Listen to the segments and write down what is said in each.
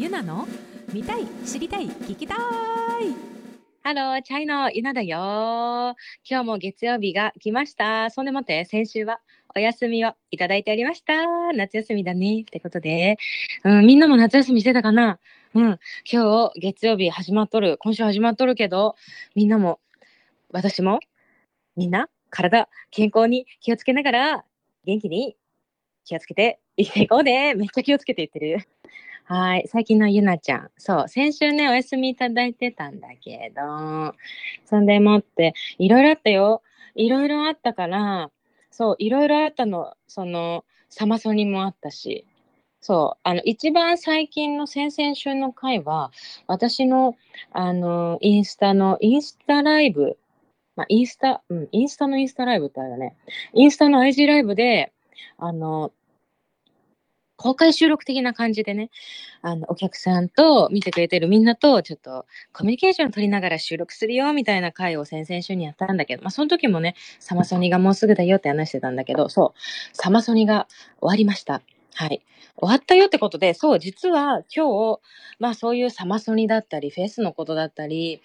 ユナの見たい知りたい聞きたい。ハローチャイのユナだよ。今日も月曜日が来ました。そんでもって先週はお休みをいただいておりました。夏休みだねってことで、みんなも夏休みしてたかな。今日月曜日始まっとる、今週始まっとるけど、みんなも私もみんな体健康に気をつけながら元気に気をつけて生きていこうね。めっちゃ気をつけていってる。はい、最近のゆなちゃん、そう先週ねお休みいただいてたんだけど、そんでもっていろいろあったよ。いろいろあったから、そういろいろあったの。そのサマソニもあったし、そう一番最近の先々週の回は私のインスタのインスタライブ、インスタのインスタライブってあれだね。インスタの IG ライブで公開収録的な感じでね、お客さんと見てくれてるみんなとちょっとコミュニケーション取りながら収録するよみたいな回を先々週にやったんだけど、その時もねサマソニがもうすぐだよって話してたんだけど、そうサマソニが終わりました。はい、終わったよってことで、そう実は今日、そういうサマソニだったりフェスのことだったり、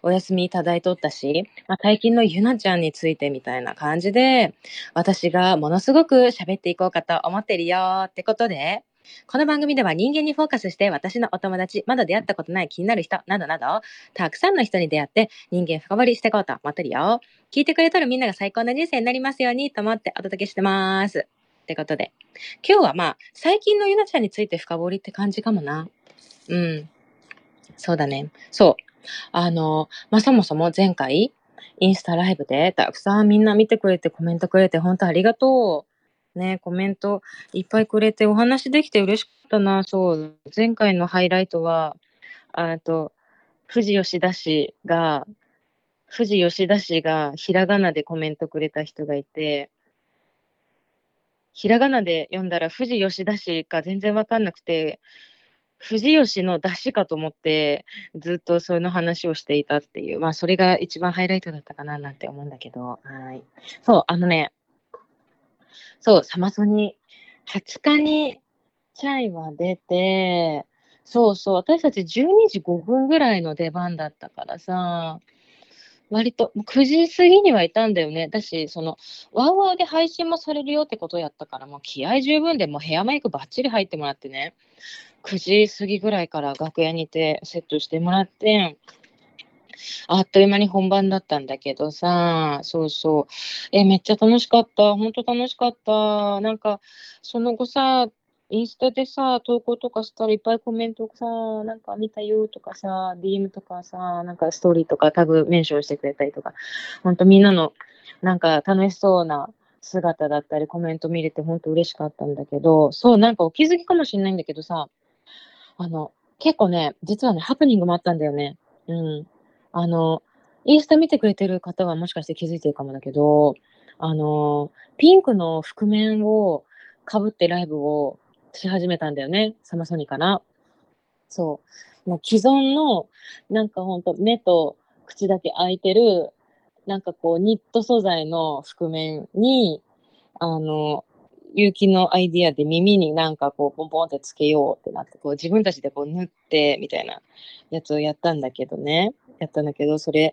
お休みいただいとったし、最近のゆなちゃんについてみたいな感じで私がものすごく喋っていこうかと思ってるよってことで、この番組では人間にフォーカスして、私のお友達、まだ出会ったことない気になる人などなど、たくさんの人に出会って人間深掘りしていこうと思ってるよ。聞いてくれとるみんなが最高な人生になりますようにと思ってお届けしてます。ってことで今日は最近のゆなちゃんについて深掘りって感じかもな。そうだね。そうそもそも前回インスタライブでたくさんみんな見てくれてコメントくれて本当ありがとうね。コメントいっぱいくれてお話できて嬉しかったな。そう前回のハイライトは富士吉田市がひらがなでコメントくれた人がいて、ひらがなで読んだら富士吉田市か全然わかんなくて、富士吉の出しかと思ってずっとその話をしていたっていう、それが一番ハイライトだったかななんて思うんだけど、はい。そうサマソニ20日にチャイは出て、私たち12時5分ぐらいの出番だったからさ、割と9時過ぎにはいたんだよね。だしワウワウで配信もされるよってことやったから、もう気合十分で、もうヘアメイクバッチリ入ってもらってね、9時過ぎぐらいから楽屋にいてセットしてもらって、あっという間に本番だったんだけどさ、めっちゃ楽しかった。ほんと楽しかった。なんかその後さ、インスタでさ投稿とかしたらいっぱいコメントさ、なんか見たよとかさ、 DM とかさ、なんかストーリーとかタグメンションしてくれたりとか、ほんとみんなのなんか楽しそうな姿だったりコメント見れてほんと嬉しかったんだけど、なんかお気づきかもしれないんだけどさ、結構ね実はねハプニングもあったんだよね。インスタ見てくれてる方はもしかして気づいてるかもだけど、ピンクの覆面をかぶってライブをし始めたんだよね、サマソニから。もう既存のなんかほんと目と口だけ開いてる、なんかこうニット素材の覆面に有機のアイディアで耳になんかこうポンポンってつけようってなって、こう自分たちでこう縫ってみたいなやつをやったんだけど、それ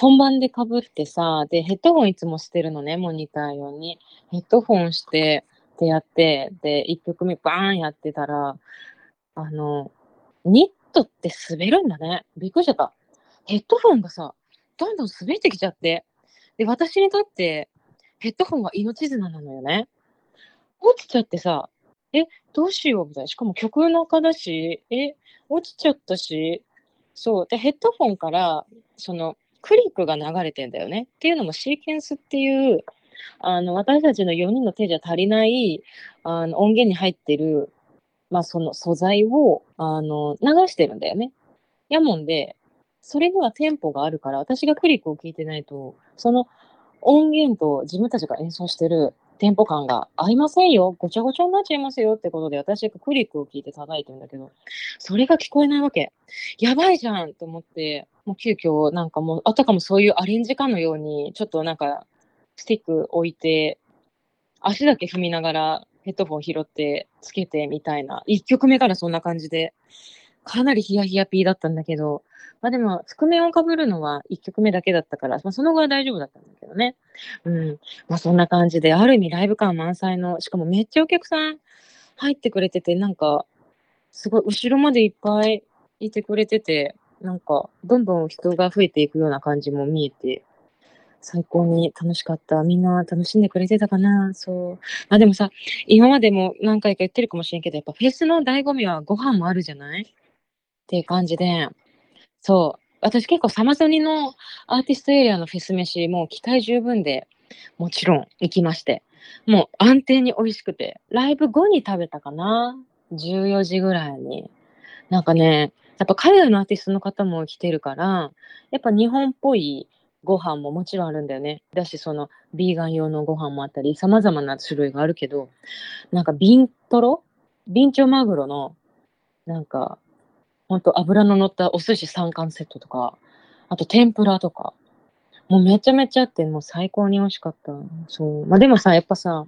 本番でかぶってさ、でヘッドホンいつもしてるのね、モニター用にヘッドホンしてってやって、で1曲目バーンやってたら、ニットって滑るんだね。びっくりしちゃった。ヘッドホンがさどんどん滑ってきちゃって、で私にとってヘッドホンは命綱なのよね。落ちちゃってさ、どうしようみたいな。しかも曲の中だし、落ちちゃったし、でヘッドホンからクリックが流れてんだよね。っていうのもシーケンスっていう私たちの4人の手じゃ足りない音源に入ってる、その素材を流してるんだよね。やもんでそれにはテンポがあるから、私がクリックを聞いてないとその音源と自分たちが演奏してるテンポ感が合いませんよ、ごちゃごちゃになっちゃいますよってことで、私がクリックを聞いて叩いてるんだけど、それが聞こえないわけ。やばいじゃんと思って、もう急遽なんかもうあたかもそういうアレンジかのように、ちょっとなんかスティック置いて足だけ踏みながらヘッドホン拾ってつけてみたいな、1曲目からそんな感じでかなりヒヤヒヤピーだったんだけど、まあでも覆面をかぶるのは1曲目だけだったから、まあ、その後は大丈夫だったんだけどね。うん。まあそんな感じで、ある意味ライブ感満載の、しかもめっちゃお客さん入ってくれてて、なんかすごい後ろまでいっぱいいてくれてて、なんかどんどん人が増えていくような感じも見えて、最高に楽しかった。みんな楽しんでくれてたかな。そう。あ、でもさ、今までも何回か言ってるかもしれんけど、やっぱフェスの醍醐味はご飯もあるじゃないっていう感じで、そう。私結構サマソニのアーティストエリアのフェス飯、もう期待十分でもちろん行きまして、もう安定に美味しくて、ライブ後に食べたかな。14時ぐらいに。なんかね、やっぱ海外のアーティストの方も来てるから、やっぱ日本っぽいご飯ももちろんあるんだよね。だし、そのビーガン用のご飯もあったり、様々な種類があるけど、なんかビンチョウマグロの、なんか、ほんと脂の乗ったお寿司3貫セットとか、あと天ぷらとか、もうめちゃめちゃあって、もう最高に美味しかった。そう。まあでもさ、やっぱさ、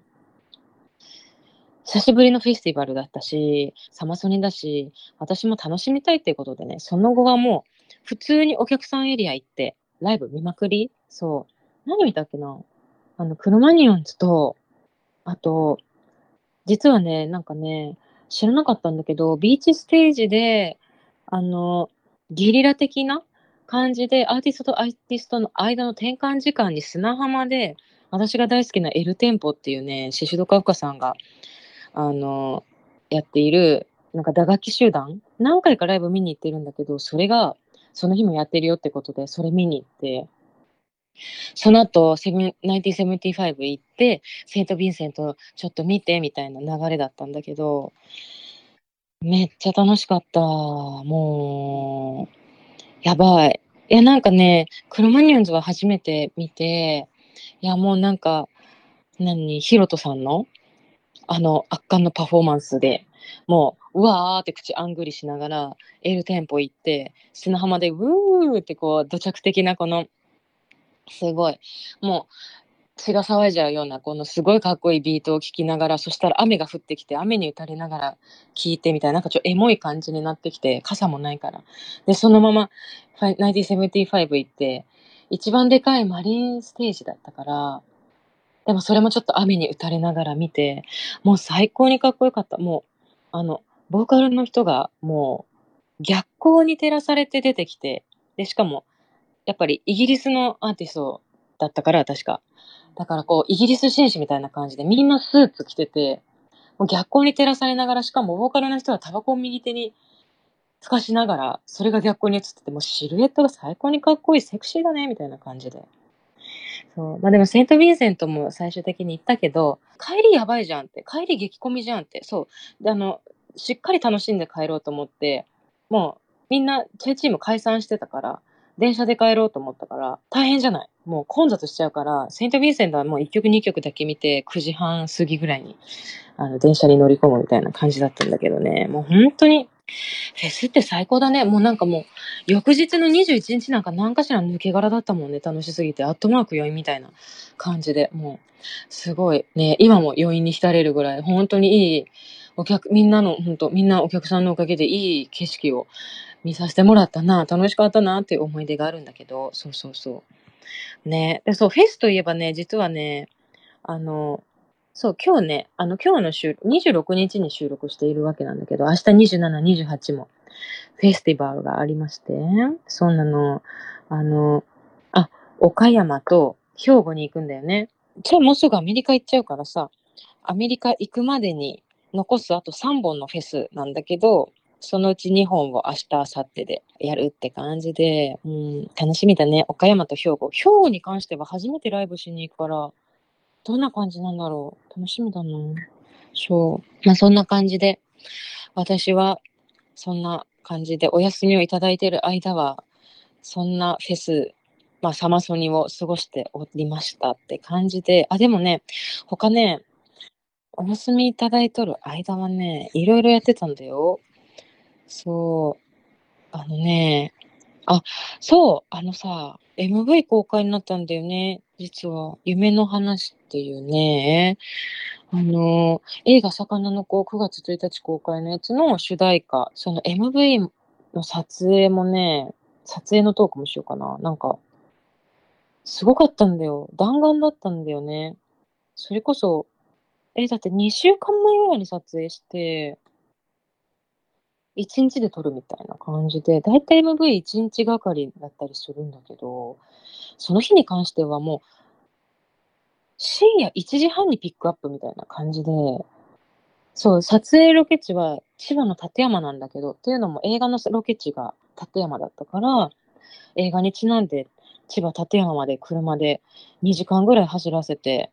久しぶりのフェスティバルだったし、サマソニだし、私も楽しみたいっていうことでね、その後はもう、普通にお客さんエリア行って、ライブ見まくり。そう。何見たっけな、クロマニヨンズと、あと、実はね、なんかね、知らなかったんだけど、ビーチステージで、ゲリラ的な感じで、アーティストとアーティストの間の転換時間に砂浜で、私が大好きなエルテンポっていうね、シシドカフカさんが、やっている、なんか打楽器集団、何回かライブ見に行ってるんだけど、それが、その日もやってるよってことで、それ見に行って、その後、1975行って、セント・ヴィンセントちょっと見てみたいな流れだったんだけど、めっちゃ楽しかった。もう、やばい。いや、なんかね、クロマニヨンズは初めて見て、いや、もうなんか、ヒロトさんの、圧巻のパフォーマンスで、もう、うわーって口あんぐりしながらエルテンポ行って砂浜でウーってこう土着的なこのすごいもう血が騒いじゃうようなこのすごいかっこいいビートを聴きながら、そしたら雨が降ってきて雨に打たれながら聴いてみたいな、なんかちょっとエモい感じになってきて、傘もないからで、そのまま1975行って一番でかいマリンステージだったから、でもそれもちょっと雨に打たれながら見て、もう最高にかっこよかった。もうボーカルの人がもう逆光に照らされて出てきて、で、しかも、やっぱりイギリスのアーティストだったから、確か。だからこう、イギリス紳士みたいな感じで、みんなスーツ着てて、もう逆光に照らされながら、しかもボーカルの人はタバコを右手に透かしながら、それが逆光に映ってて、もうシルエットが最高にかっこいい、セクシーだね、みたいな感じで。そう。まあでも、セント・ヴィンセントも最終的に行ったけど、帰りやばいじゃんって、帰り激混みじゃんって、そう。で、しっかり楽しんで帰ろうと思って、もうみんなチェチーム解散してたから、電車で帰ろうと思ったから、大変じゃない。もう混雑しちゃうから、セント・ヴィンセントはもう1曲2曲だけ見て、9時半過ぎぐらいに、電車に乗り込むみたいな感じだったんだけどね。もう本当に、フェスって最高だね。もうなんかもう、翌日の21日なんか何かしら抜け殻だったもんね。楽しすぎて、アットマーク余韻みたいな感じで、もう、すごいね、今も余韻に浸れるぐらい、本当にいい、みんなお客さんのおかげでいい景色を見させてもらったな、楽しかったなっていう思い出があるんだけど、そうそうそう。ね。で、そう、フェスといえばね、実はね、そう、今日ね、今日の26日に収録しているわけなんだけど、明日27、28もフェスティバルがありまして、そうなの、岡山と兵庫に行くんだよね。じゃあもうすぐアメリカ行っちゃうからさ、アメリカ行くまでに、残すあと3本のフェスなんだけど、そのうち2本を明日、明後日でやるって感じで、うん、楽しみだね。岡山と兵庫。兵庫に関しては初めてライブしに行くから、どんな感じなんだろう。楽しみだな。そう。まあそんな感じで、私はそんな感じでお休みをいただいている間は、そんなフェス、まあサマソニを過ごしておりましたって感じで、あ、でもね、他ね、お休みいただいとる間はね、いろいろやってたんだよ。そう。MV 公開になったんだよね。実は、夢の話っていうね、映画魚の子9月1日公開のやつの主題歌、その MV の撮影もね、撮影のトークもしようかな。なんか、すごかったんだよ。弾丸だったんだよね。それこそ、だって2週間前ぐらいに撮影して、1日で撮るみたいな感じで、だいたい MV1 日がかりだったりするんだけど、その日に関してはもう、深夜1時半にピックアップみたいな感じで、そう、撮影ロケ地は千葉の館山なんだけど、っていうのも映画のロケ地が館山だったから、映画にちなんで千葉館山まで車で2時間ぐらい走らせて、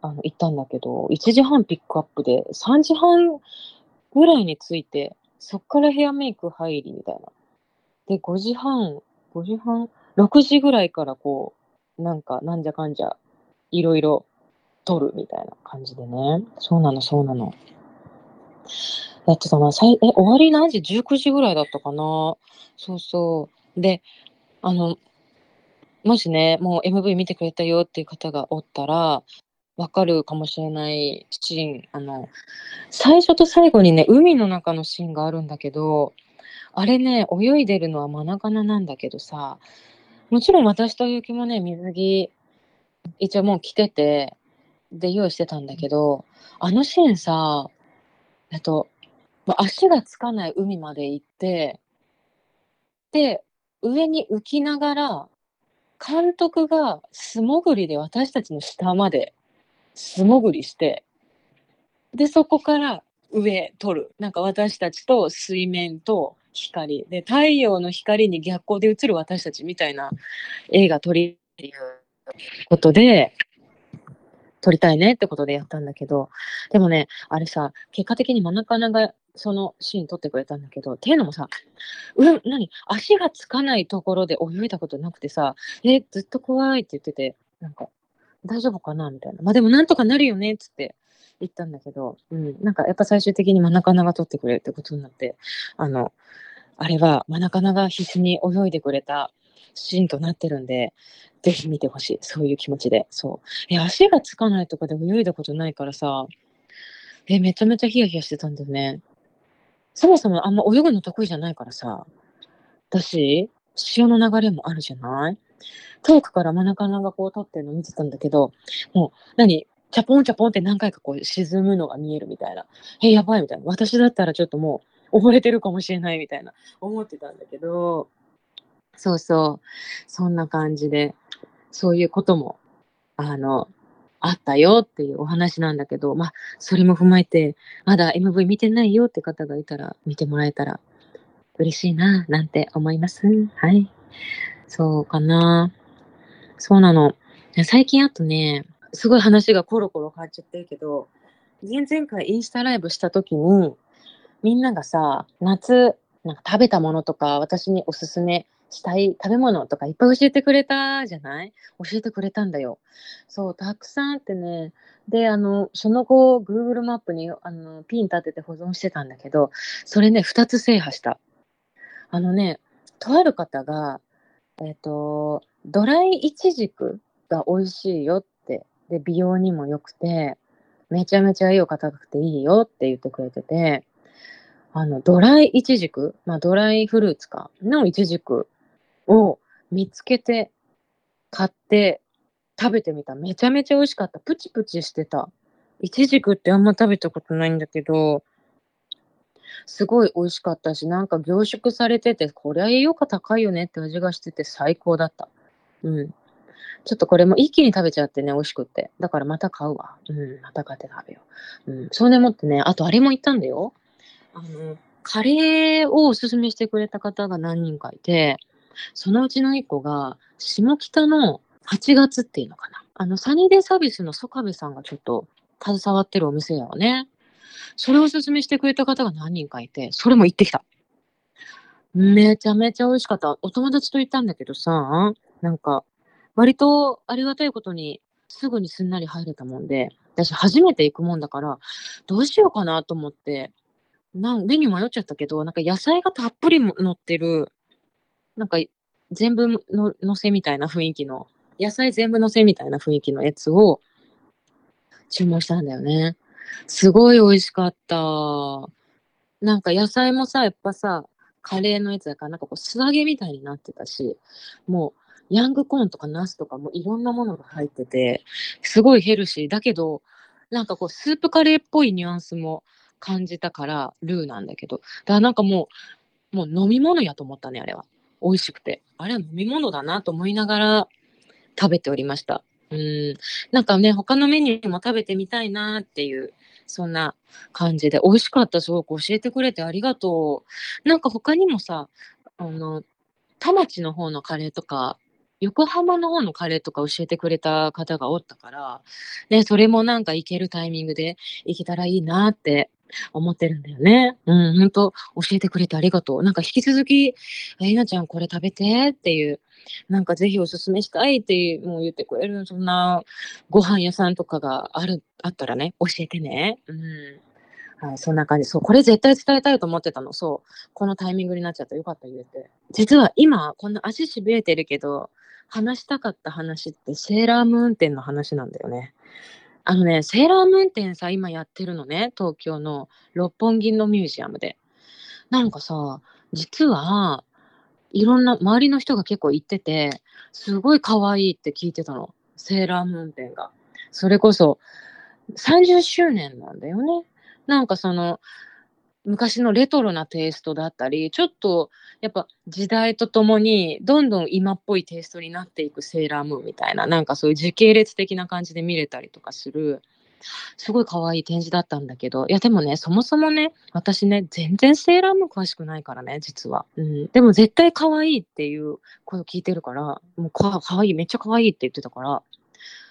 行ったんだけど、1時半ピックアップで3時半ぐらいに着いて、そっからヘアメイク入りみたいな。で、6時ぐらいからこう、なんじゃかんじゃ、いろいろ撮るみたいな感じでね。そうなの。やってたな。終わり何時 ?19 時ぐらいだったかな。そうそう。で、もしね、もう MV 見てくれたよっていう方がおったら、わかるかもしれないシーン、最初と最後にね、海の中のシーンがあるんだけど、あれね、泳いでるのはマナカナなんだけどさ、もちろん私とゆきもね、水着、一応もう着てて、で、用意してたんだけど、あのシーンさ、足がつかない海まで行って、で、上に浮きながら、監督が素潜りで私たちの下まで、素潜りして、で、そこから上撮る。私たちと水面と光。で、太陽の光に逆光で映る私たちみたいな映画撮りっていうことで、撮りたいねってことでやったんだけど、でもね、あれさ、結果的にマナカナがそのシーン撮ってくれたんだけど、っていうのもさ、足がつかないところで泳いだことなくてさ、ずっと怖いって言ってて、大丈夫かなみたいな。まあでもなんとかなるよねっつって言ったんだけど、やっぱ最終的にマナカナが撮ってくれるってことになって、あれはマナカナが必死に泳いでくれたシーンとなってるんで、ぜひ見てほしい。そういう気持ちで。そう。足がつかないとかで泳いだことないからさ、めちゃめちゃヒヤヒヤしてたんだよね。そもそもあんま泳ぐの得意じゃないからさ、私、潮の流れもあるじゃない?遠くからマナカナがこう立ってるの見てたんだけど、もうチャポンチャポンって何回かこう沈むのが見えるみたいな。やばいみたいな。私だったらちょっともう溺れてるかもしれないみたいな思ってたんだけど、そうそう。そんな感じで、そういうことも、あったよっていうお話なんだけど、まあ、それも踏まえて、まだ MV 見てないよって方がいたら、見てもらえたら嬉しいな、なんて思います。はい。そうかな。そうなの。最近あとね、すごい話がコロコロ変わっちゃってるけど、前回インスタライブした時に、みんながさ、夏、食べたものとか、私におすすめしたい食べ物とかいっぱい教えてくれたじゃない?教えてくれたんだよ。そう、たくさんあってね。で、その後、Google マップにピン立てて保存してたんだけど、それね、2つ制覇した。とある方が、ドライイチジクが美味しいよって、で、美容にも良くて、めちゃめちゃ栄養価高くていいよって言ってくれてて、ドライイチジク、まあ、ドライフルーツか、のイチジクを見つけて、買って、食べてみた。めちゃめちゃ美味しかった。プチプチしてた。イチジクってあんま食べたことないんだけど、すごい美味しかったし、凝縮されてて、これは栄養価高いよねって味がしてて最高だった。ちょっとこれも一気に食べちゃってね、美味しくって。だからまた買うわ。また買って食べよう。それでもってね、あとあれも言ったんだよ。カレーをおすすめしてくれた方が何人かいて、そのうちの一個が、下北の8月っていうのかな。サニーデイサービスの曽我部さんがちょっと携わってるお店やわね。それをおすすめしてくれた方が何人かいて、それも行ってきた。めちゃめちゃ美味しかった。お友達と行ったんだけどさ、割とありがたいことにすぐにすんなり入れたもんで、私初めて行くもんだから、どうしようかなと思って、目に迷っちゃったけど、野菜がたっぷり乗ってる、全部の乗せみたいな雰囲気の、野菜全部乗せみたいな雰囲気のやつを、注文したんだよね。すごい美味しかった。なんか野菜もさ、やっぱさ、カレーのやつだから、なんかこう素揚げみたいになってたし、もう、ヤングコーンとかナスとかもいろんなものが入ってて、すごいヘルシーだけど、なんかこうスープカレーっぽいニュアンスも感じたからルーなんだけど、だからなんかもう飲み物やと思ったね。あれは美味しくて、あれは飲み物だなと思いながら食べておりました。なんかね、他のメニューも食べてみたいなっていう、そんな感じで美味しかった。すごく教えてくれてありがとう。なんか他にもさ、田町の方のカレーとか横浜の方のカレーとか教えてくれた方がおったから、ね、それもなんか行けるタイミングで行けたらいいなって思ってるんだよね。ほんと教えてくれてありがとう。なんか引き続き、えなちゃんこれ食べてっていう、なんかぜひおすすめしたいってもう言ってくれる、そんなご飯屋さんとかがあったらね、教えてね。はい、そんな感じ。そう、これ絶対伝えたいと思ってたの。そう、このタイミングになっちゃった。よかった、言えて。実は今、こんな足しびれてるけど、話したかった話ってセーラームーン展の話なんだよね。あのね、セーラームーン展さ、今やってるのね、東京の六本木のミュージアムで。なんかさ、実はいろんな周りの人が結構行ってて、すごい可愛いって聞いてたの、セーラームーン展が。それこそ30周年なんだよね。なんかその昔のレトロなテイストだったり、ちょっとやっぱ時代とともにどんどん今っぽいテイストになっていくセーラームーンみたいな、なんかそういう時系列的な感じで見れたりとかする、すごい可愛い展示だったんだけど、いやでもね、そもそもね、私ね、全然セーラームーン詳しくないからね、実は。でも絶対可愛いっていう声を聞いてるから、もう可愛い、めっちゃ可愛いって言ってたから、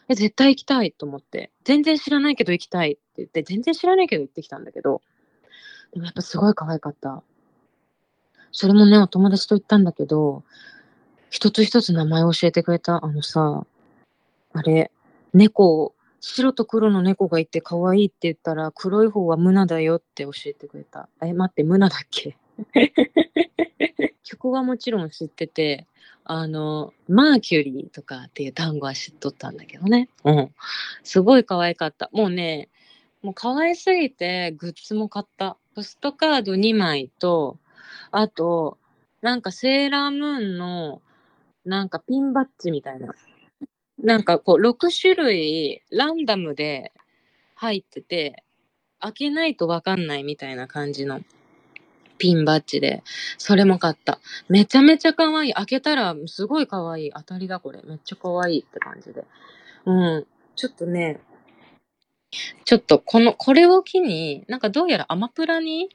絶対行きたいと思って、全然知らないけど行きたいって言って、全然知らないけど行ってきたんだけど、でもやっぱすごい可愛かった。それもね、お友達と行ったんだけど、一つ一つ名前を教えてくれた。あのさ、あれ、猫、白と黒の猫がいて可愛いって言ったら、黒い方はムナだよって教えてくれた。待って、ムナだっけ曲はもちろん知ってて、マーキュリーとかっていう単語は知っとったんだけどね。すごい可愛かった。もうね、もう可愛すぎてグッズも買った。ポストカード2枚と、あと、なんかセーラームーンの、なんかピンバッジみたいな。なんかこう、6種類ランダムで入ってて、開けないとわかんないみたいな感じのピンバッジで、それも買った。めちゃめちゃ可愛い。開けたらすごい可愛い。当たりだこれ。めっちゃ可愛いって感じで。ちょっとね、ちょっとこれを機に、なんかどうやらアマプラに、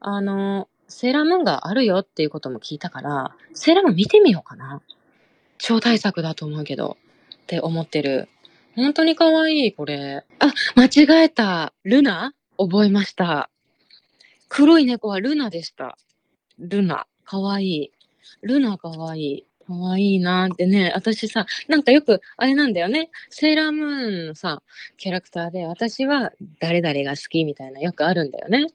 セーラームーンがあるよっていうことも聞いたから、セーラームーン見てみようかな。超大作だと思うけど、って思ってる。本当に可愛い、これ。あ、間違えた。ルナ？覚えました。黒い猫はルナでした。ルナ。可愛い。ルナ可愛い。かわいいなーってね、私さ、なんかよく、あれなんだよね、セーラームーンのさ、キャラクターで、私は誰々が好きみたいな、よくあるんだよね。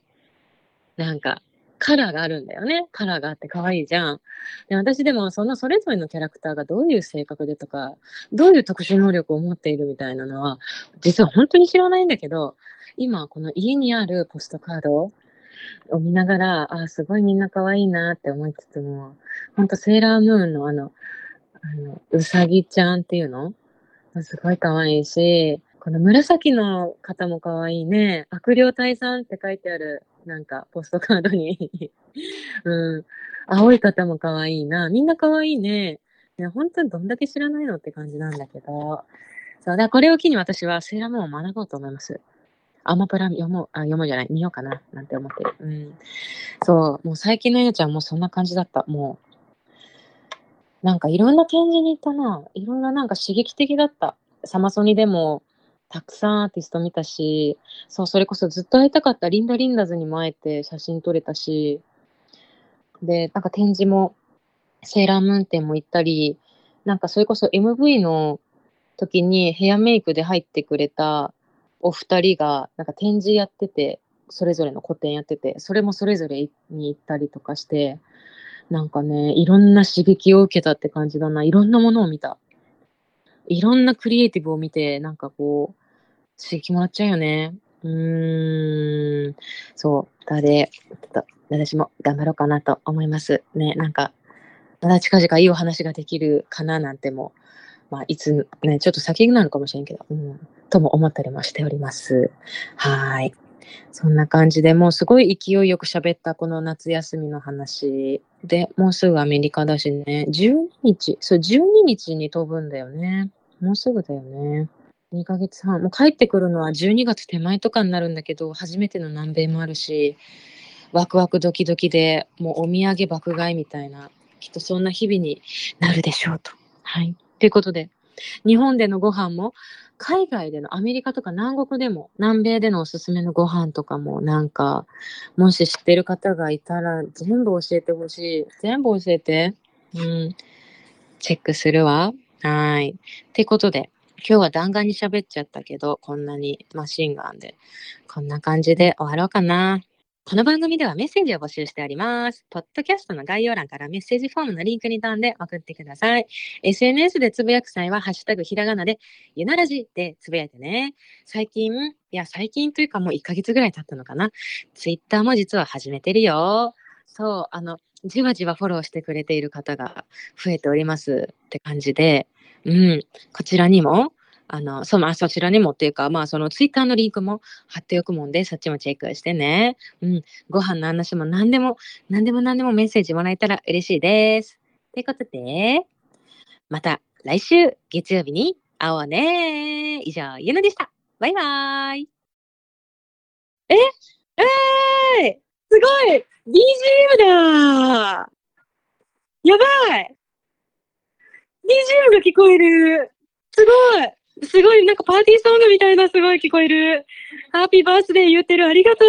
なんか、カラーがあるんだよね。カラーがあってかわいいじゃん。で、私でも、それぞれのキャラクターがどういう性格でとか、どういう特殊能力を持っているみたいなのは、実は本当に知らないんだけど、今、この家にあるポストカードを見ながら、すごいみんな可愛いなって思いつつも、ほんとセーラームーンのうさぎちゃんっていうのすごい可愛いし、この紫の方も可愛いね。悪霊退散って書いてある、なんかポストカードに。青い方も可愛いな。みんな可愛いね。ほんとにどんだけ知らないのって感じなんだけど。そうだ、これを機に私はセーラームーンを学ぼうと思います。アマプラ読もうじゃない、見ようかな、なんて思ってる。そう、もう最近のエナちゃんもそんな感じだった。もう、なんかいろんな展示に行ったな。いろんななんか刺激的だった。サマソニでも、たくさんアーティスト見たし、そう、それこそずっと会いたかったリンダ・リンダズにも会えて写真撮れたし、で、なんか展示も、セーラームーン展も行ったり、なんかそれこそ MV の時にヘアメイクで入ってくれた、お二人がなんか展示やってて、それぞれの個展やってて、それもそれぞれに行ったりとかして、なんかね、いろんな刺激を受けたって感じだな。いろんなものを見た。いろんなクリエイティブを見て、なんかこう刺激もらっちゃうよね。そう。だで、ちょっと私も頑張ろうかなと思います。ね、なんか、まだ近々いいお話ができるかななんても、まあ、いつ、ね、ちょっと先になるかもしれんけど、とも思ったりもしております。はい。そんな感じでもうすごい勢いよく喋ったこの夏休みの話で、もうすぐアメリカだしね、12日に飛ぶんだよね。もうすぐだよね。2ヶ月半。もう帰ってくるのは12月手前とかになるんだけど、初めての南米もあるし、ワクワクドキドキで、もうお土産爆買いみたいな、きっとそんな日々になるでしょうと。はい。ということで、日本でのご飯も、海外でのアメリカとか南国でも、南米でのおすすめのご飯とかも、なんか、もし知ってる方がいたら、全部教えてほしい。全部教えて。チェックするわ。はい。ってことで、今日は弾丸に喋っちゃったけど、こんなにマシンガンで、こんな感じで終わろうかな。この番組ではメッセージを募集しております。ポッドキャストの概要欄からメッセージフォームのリンクに飛んで送ってください。SNS でつぶやく際は、ハッシュタグひらがなで、ゆならじでつぶやいてね。最近というかもう1ヶ月ぐらい経ったのかな。Twitter も実は始めてるよ。そう、じわじわフォローしてくれている方が増えておりますって感じで、こちらにも、そちらにもっていうか、まあ、そのツイッターのリンクも貼っておくもんで、そっちもチェックしてね。ご飯の話も何でもメッセージもらえたら嬉しいです。ということで、また来週月曜日に会おうね。以上、ゆなでした。バイバーイ。すごい！ BGM だ！やばい！ BGM が聞こえる！すごいなんかパーティーソングみたいな、すごい聞こえる。ハッピーバースデー言ってる、ありがと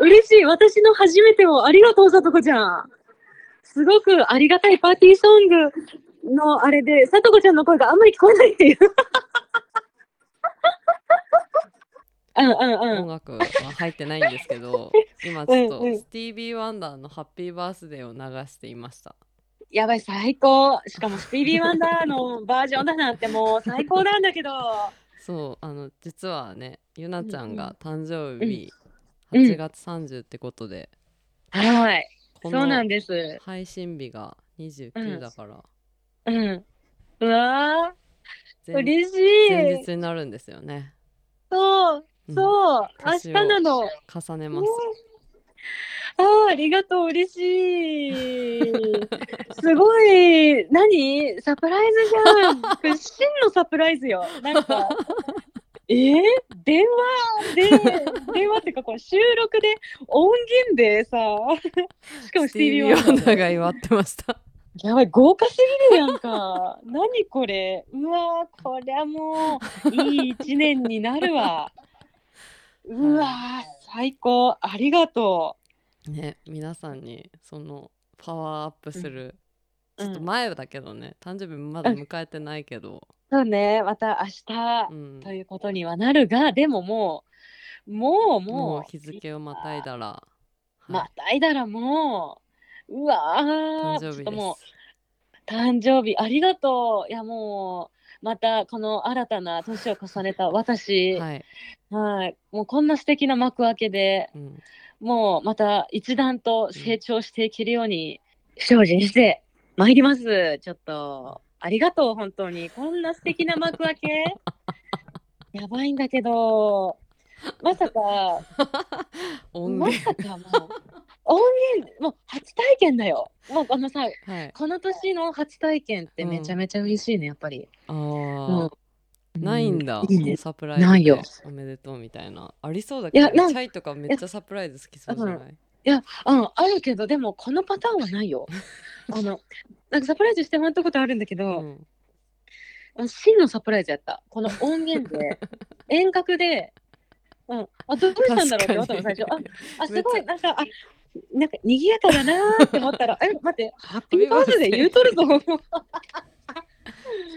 う。嬉しい。私の初めてをありがとう、さとこちゃん。すごくありがたいパーティーソングのあれで、さとこちゃんの声があんまり聞こえないっていう。音楽は入ってないんですけど、今ちょっとスティービー・ワンダーのハッピーバースデーを流していました。やばい、最高。しかもスティービー・ワンダーのバージョンだなんてもう最高なんだけど。そう、実はね、ゆなちゃんが誕生日8月30ってことで、はい、そうなんです。配信日が29だからうわー嬉しい。前日になるんですよね。そう、明日なの。重ねます。ありがとう、嬉しい。すごい、何サプライズじゃん。真のサプライズよ。なんか電話ってか、こう収録で音源でさ、しかもスティービー・ワンダーが祝ってました。やばい、豪華すぎるやんか。何これ。うわ、こりゃもういい1年になるわ。うわ、最高、ありがとうね。皆さんにそのパワーアップする、ちょっと前だけどね、誕生日まだ迎えてないけど、そうね、また明日ということにはなるが、でももう日付をまたいだらもう、うわー、誕生日です。ちょっともう誕生日ありがとう。いや、もうまたこの新たな年を重ねた私、はい、もうこんな素敵な幕開けで、もうまた一段と成長していけるように精進してまいります、ちょっとありがとう、本当にこんな素敵な幕開け。やばいんだけど、まさかもう音源、もう初体験だよ。もうこの年の初体験ってめちゃめちゃ嬉しいね、やっぱり。ないんだ、いいね、サプライズでないよ、おめでとうみたいな。ありそうだけど、チャイとかめっちゃサプライズ好きそうじゃない？あるけど、でもこのパターンはないよ。なんかサプライズしてもらったことあるんだけど、真のサプライズやった。この音源で遠隔で、どうしたんだろうって思ったの最初。すごい、なんか賑やかだなって思ったら、待って、ハッピーバースデー言うとるぞ。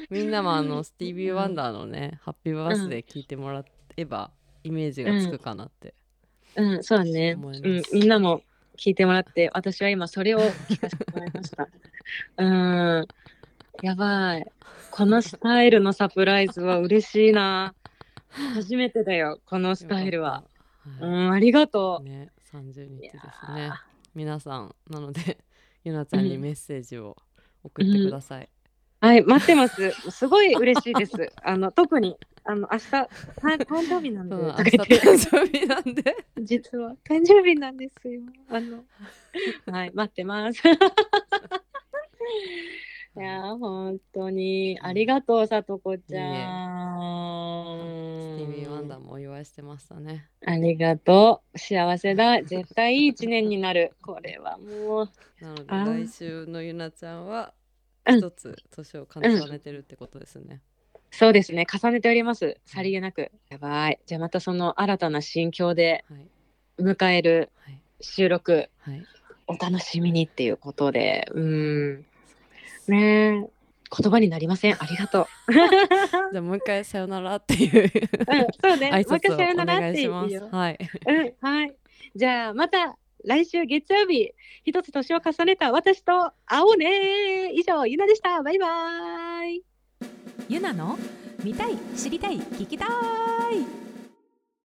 みんなもスティービー・ワンダーのね、ハッピーバースデー聞いてもらえばイメージがつくかなって。そうだね。みんなも聞いてもらって、私は今それを聞かせてもらいました。やばい、このスタイルのサプライズは嬉しいな。初めてだよこのスタイルは、はい、うん、ありがとう、ね、30日ですね皆さん。なのでゆなちゃんにメッセージを送ってください、うん、はい、待ってます。すごい嬉しいです。特に明日誕生日なんで、明日誕生日なんで実は誕生日なんですよ。はい、待ってます。いや本当にありがとうさとこちゃん。スティービー・ワンダーもお祝いしてましたね。ありがとう、幸せだ、絶対いい1年になる。これはもう、なので来週のゆなちゃんは一つ年を重ねてるってことですね、うんうん、そうですね、重ねております、さりげなく。やばい、じゃあまたその新たな心境で迎える収録、はいはい、お楽しみにっていうことで、うんね、言葉になりません。ありがとう。じゃあもう一回さよならっていう、うん、そうね、挨拶をお願いします。もう一回さよならって言ってよ、はい、うん、はい、じゃあまた来週月曜日、一つ年を重ねた私と会おうね。以上ゆなでした。バイバイ。ゆなの見たい知りたい聞きたい。